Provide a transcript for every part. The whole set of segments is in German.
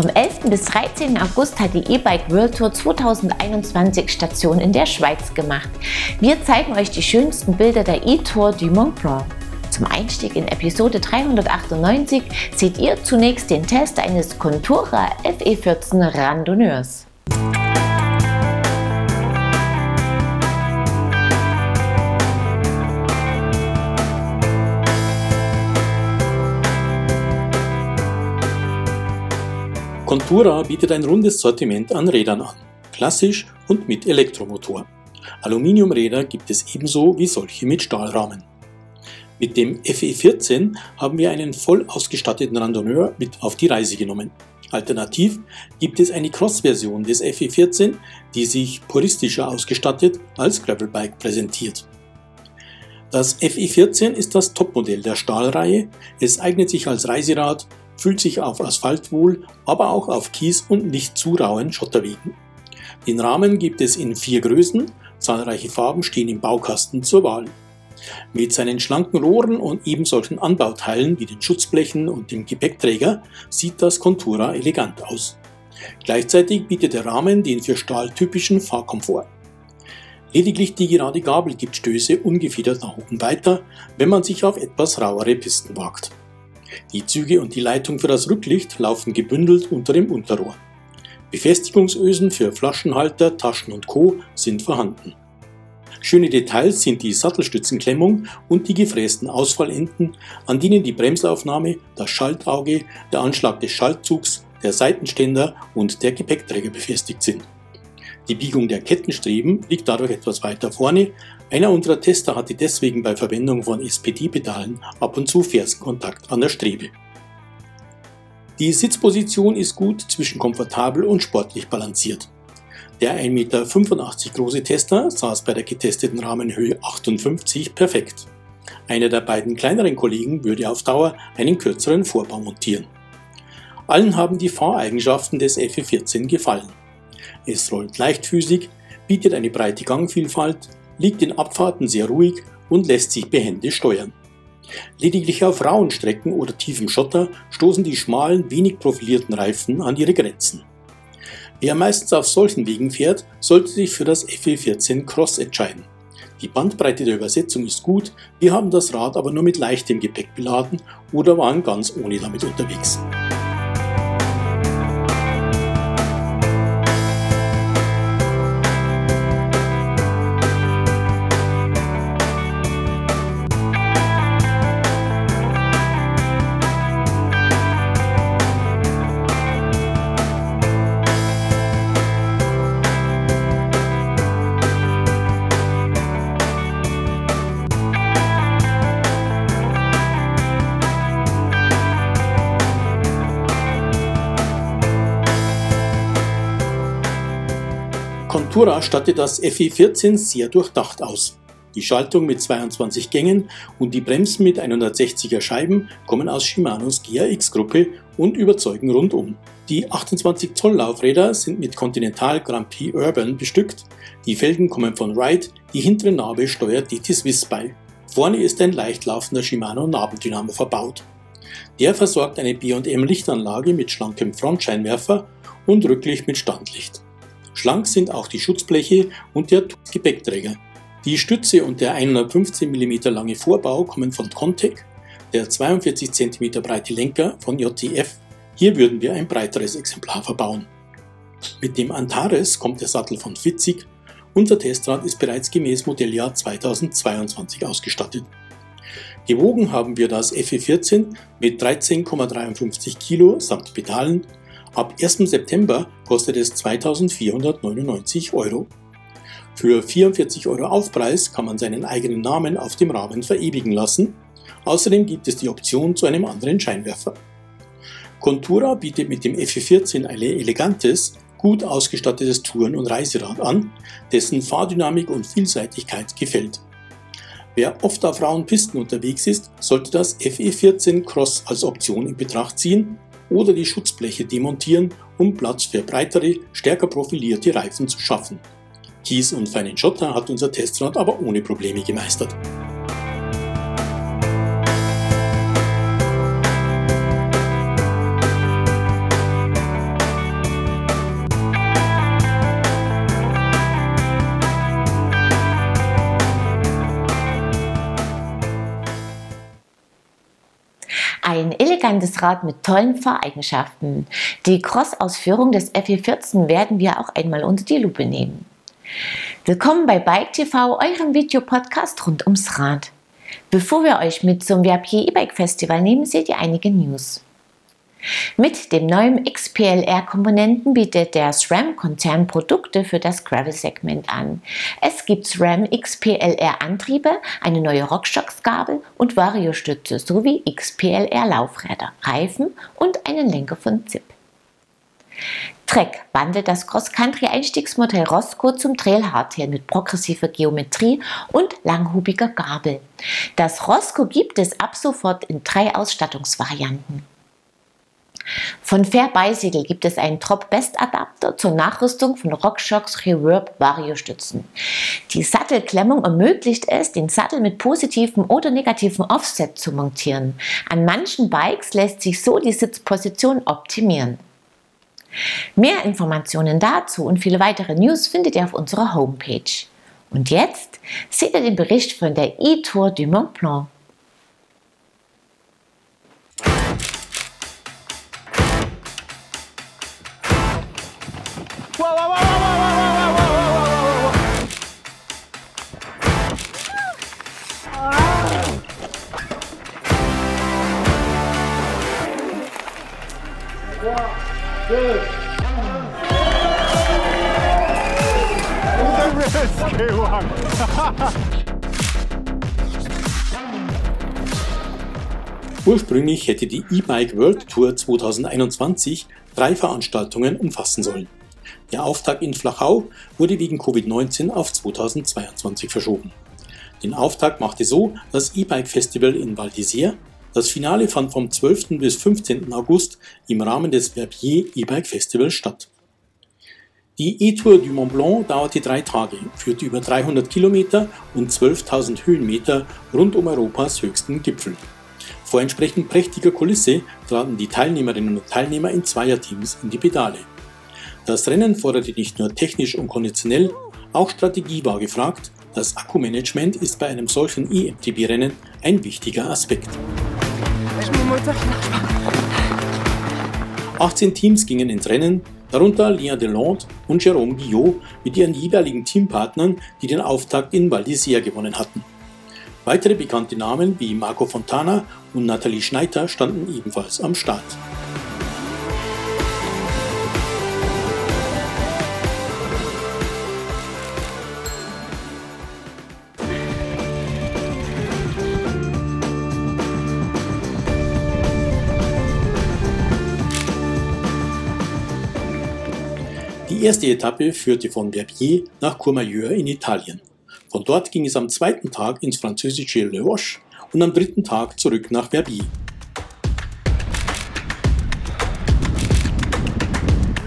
Vom 11. bis 13. August hat die E-Bike World Tour 2021 Station in der Schweiz gemacht. Wir zeigen euch die schönsten Bilder der E-Tour du Mont Blanc. Zum Einstieg in Episode 398 seht ihr zunächst den Test eines Contoura FE14 Randonneurs. Contoura bietet ein rundes Sortiment an Rädern an, klassisch und mit Elektromotor. Aluminiumräder gibt es ebenso wie solche mit Stahlrahmen. Mit dem FE14 haben wir einen voll ausgestatteten Randonneur mit auf die Reise genommen. Alternativ gibt es eine Cross-Version des FE14, die sich puristischer ausgestattet als Gravelbike präsentiert. Das FE14 ist das Topmodell der Stahlreihe, es eignet sich als Reiserad, fühlt sich auf Asphalt wohl, aber auch auf Kies- und nicht zu rauen Schotterwegen. Den Rahmen gibt es in 4 Größen, zahlreiche Farben stehen im Baukasten zur Wahl. Mit seinen schlanken Rohren und eben solchen Anbauteilen wie den Schutzblechen und dem Gepäckträger sieht das Contoura elegant aus. Gleichzeitig bietet der Rahmen den für Stahl typischen Fahrkomfort. Lediglich die gerade Gabel gibt Stöße ungefedert nach oben weiter, wenn man sich auf etwas rauere Pisten wagt. Die Züge und die Leitung für das Rücklicht laufen gebündelt unter dem Unterrohr. Befestigungsösen für Flaschenhalter, Taschen und Co. sind vorhanden. Schöne Details sind die Sattelstützenklemmung und die gefrästen Ausfallenden, an denen die Bremsaufnahme, das Schaltauge, der Anschlag des Schaltzugs, der Seitenständer und der Gepäckträger befestigt sind. Die Biegung der Kettenstreben liegt dadurch etwas weiter vorne. Einer unserer Tester hatte deswegen bei Verwendung von SPD-Pedalen ab und zu Fersenkontakt an der Strebe. Die Sitzposition ist gut zwischen komfortabel und sportlich balanciert. Der 1,85 Meter große Tester saß bei der getesteten Rahmenhöhe 58 perfekt. Einer der beiden kleineren Kollegen würde auf Dauer einen kürzeren Vorbau montieren. Allen haben die Fahreigenschaften des FE14 gefallen. Es rollt leichtfüßig, bietet eine breite Gangvielfalt, liegt in Abfahrten sehr ruhig und lässt sich behende steuern. Lediglich auf rauen Strecken oder tiefem Schotter stoßen die schmalen, wenig profilierten Reifen an ihre Grenzen. Wer meistens auf solchen Wegen fährt, sollte sich für das FE14 Cross entscheiden. Die Bandbreite der Übersetzung ist gut, wir haben das Rad aber nur mit leichtem Gepäck beladen oder waren ganz ohne damit unterwegs. Contoura stattet das FE14 sehr durchdacht aus. Die Schaltung mit 22 Gängen und die Bremsen mit 160er Scheiben kommen aus Shimanos GRX-Gruppe und überzeugen rundum. Die 28 Zoll Laufräder sind mit Continental Grand Prix Urban bestückt, die Felgen kommen von Wright, die hintere Nabe steuert DT Swiss bei. Vorne ist ein leicht laufender Shimano Nabendynamo verbaut. Der versorgt eine B&M Lichtanlage mit schlankem Frontscheinwerfer und Rücklicht mit Standlicht. Schlank sind auch die Schutzbleche und der Gepäckträger. Die Stütze und der 115 mm lange Vorbau kommen von Contec, der 42 cm breite Lenker von JTF. Hier würden wir ein breiteres Exemplar verbauen. Mit dem Antares kommt der Sattel von Fizik. Unser Testrad ist bereits gemäß Modelljahr 2022 ausgestattet. Gewogen haben wir das FE14 mit 13,53 Kilo samt Pedalen. Ab 1. September kostet es 2.499 Euro. Für 44 Euro Aufpreis kann man seinen eigenen Namen auf dem Rahmen verewigen lassen. Außerdem gibt es die Option zu einem anderen Scheinwerfer. Contoura bietet mit dem FE14 ein elegantes, gut ausgestattetes Touren- und Reiserad an, dessen Fahrdynamik und Vielseitigkeit gefällt. Wer oft auf rauen Pisten unterwegs ist, sollte das FE14 Cross als Option in Betracht ziehen oder die Schutzbleche demontieren, um Platz für breitere, stärker profilierte Reifen zu schaffen. Kies und feinen Schotter hat unser Testrad aber ohne Probleme gemeistert. Ein elegantes Rad mit tollen Fahreigenschaften. Die Cross-Ausführung des FE14 werden wir auch einmal unter die Lupe nehmen. Willkommen bei Bike TV, eurem Videopodcast rund ums Rad. Bevor wir euch mit zum Verbier E-Bike Festival nehmen, seht ihr einige News. Mit dem neuen XPLR-Komponenten bietet der SRAM-Konzern Produkte für das Gravel-Segment an. Es gibt SRAM XPLR-Antriebe, eine neue RockShox-Gabel und Vario-Stütze sowie XPLR-Laufräder, Reifen und einen Lenker von Zipp. Trek wandelt das Cross-Country-Einstiegsmodell Rosco zum Trail-Hardtail mit progressiver Geometrie und langhubiger Gabel. Das Rosco gibt es ab sofort in 3 Ausstattungsvarianten. Von Fair Bicycle gibt es einen Drop-Best-Adapter zur Nachrüstung von RockShox Reverb Vario-Stützen. Die Sattelklemmung ermöglicht es, den Sattel mit positivem oder negativem Offset zu montieren. An manchen Bikes lässt sich so die Sitzposition optimieren. Mehr Informationen dazu und viele weitere News findet ihr auf unserer Homepage. Und jetzt seht ihr den Bericht von der E-Tour du Mont Blanc. Ursprünglich hätte die E-Bike World Tour 2021 3 Veranstaltungen umfassen sollen. Der Auftakt in Flachau wurde wegen Covid-19 auf 2022 verschoben. Den Auftakt machte so das E-Bike Festival in Val d'Isère. Das Finale fand vom 12. bis 15. August im Rahmen des Verbier E-Bike Festival statt. Die E-Tour du Mont Blanc dauerte 3 Tage, führte über 300 Kilometer und 12.000 Höhenmeter rund um Europas höchsten Gipfel. Vor entsprechend prächtiger Kulisse traten die Teilnehmerinnen und Teilnehmer in Zweierteams in die Pedale. Das Rennen forderte nicht nur technisch und konditionell, auch Strategie war gefragt. Das Akkumanagement ist bei einem solchen EMTB-Rennen ein wichtiger Aspekt. 18 Teams gingen ins Rennen, darunter Léa Delonde und Jérôme Guillot mit ihren jeweiligen Teampartnern, die den Auftakt in Val d'Isère gewonnen hatten. Weitere bekannte Namen wie Marco Fontana und Nathalie Schneider standen ebenfalls am Start. Die erste Etappe führte von Verbier nach Courmayeur in Italien. Von dort ging es am 2. Tag ins französische Le Roche und am 3. Tag zurück nach Verbier.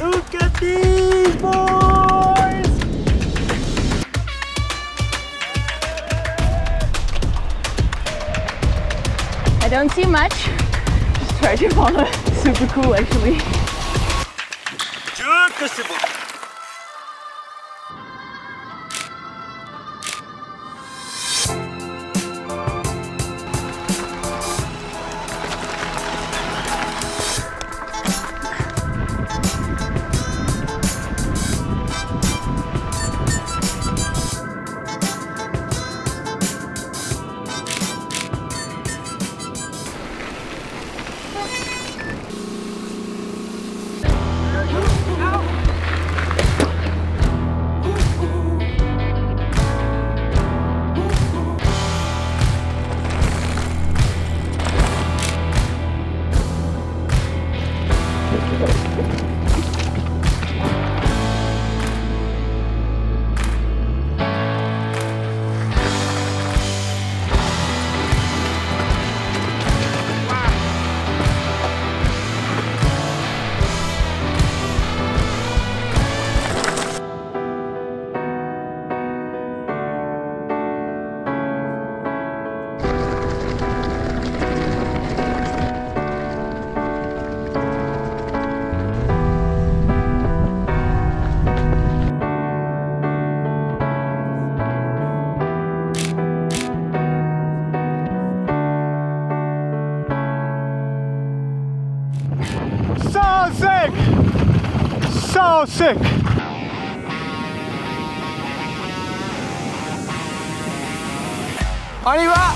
Look at these boys! I don't see much. Just try to follow. Super cool actually. Oh, sick! On y va!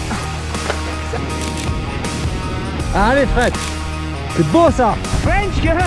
Allez Fred! C'est beau ça! French gueule!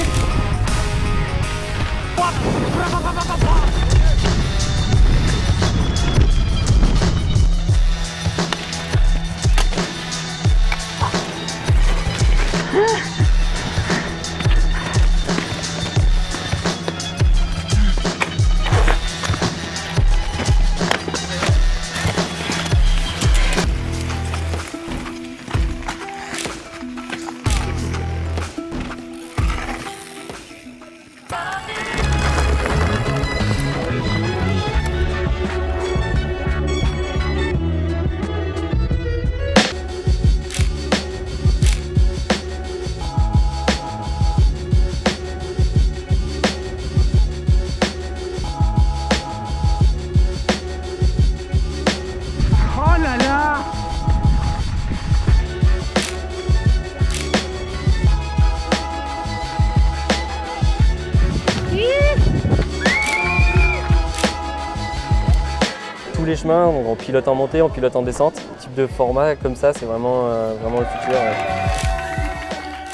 Les chemins, donc on pilote en montée, on pilote en descente. Type de Format comme ça, c'est vraiment, vraiment le futur. Ouais.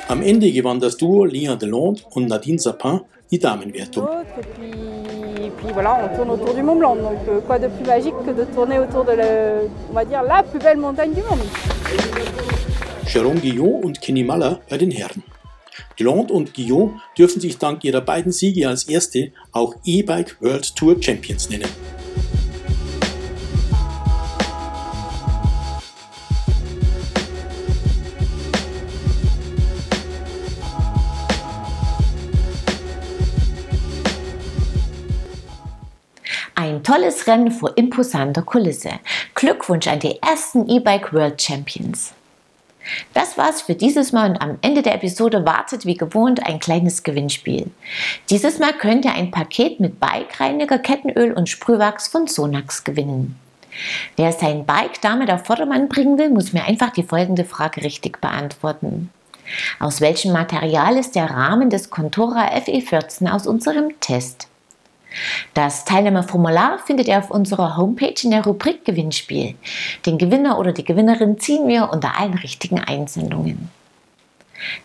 Am Ende gewann das Duo Léa Delonde und Nadine Sapin die Damenwertung. Et puis voilà, on tourne autour du Mont Blanc, donc quoi de plus magique que de tourner autour de on va dire, la plus belle montagne du monde. Jérôme Guillot und Kenny Maller bei den Herren. Delonde und Guillot dürfen sich dank ihrer beiden Siege als erste auch E-Bike World Tour Champions nennen. Ein tolles Rennen vor imposanter Kulisse. Glückwunsch an die ersten E-Bike World Champions. Das war's für dieses Mal und am Ende der Episode wartet wie gewohnt ein kleines Gewinnspiel. Dieses Mal könnt ihr ein Paket mit Bike-Reiniger, Kettenöl und Sprühwachs von Sonax gewinnen. Wer sein Bike damit auf Vordermann bringen will, muss mir einfach die folgende Frage richtig beantworten. Aus welchem Material ist der Rahmen des Contoura FE14 aus unserem Test? Das Teilnehmerformular findet ihr auf unserer Homepage in der Rubrik Gewinnspiel. Den Gewinner oder die Gewinnerin ziehen wir unter allen richtigen Einsendungen.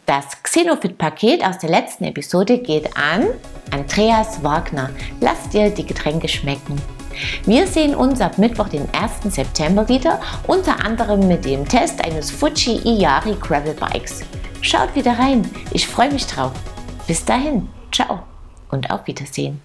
Das Xenofit-Paket aus der letzten Episode geht an Andreas Wagner. Lasst dir die Getränke schmecken. Wir sehen uns ab Mittwoch, den 1. September wieder, unter anderem mit dem Test eines Fuji Iyari Gravel Bikes. Schaut wieder rein, ich freue mich drauf. Bis dahin, ciao und auf Wiedersehen.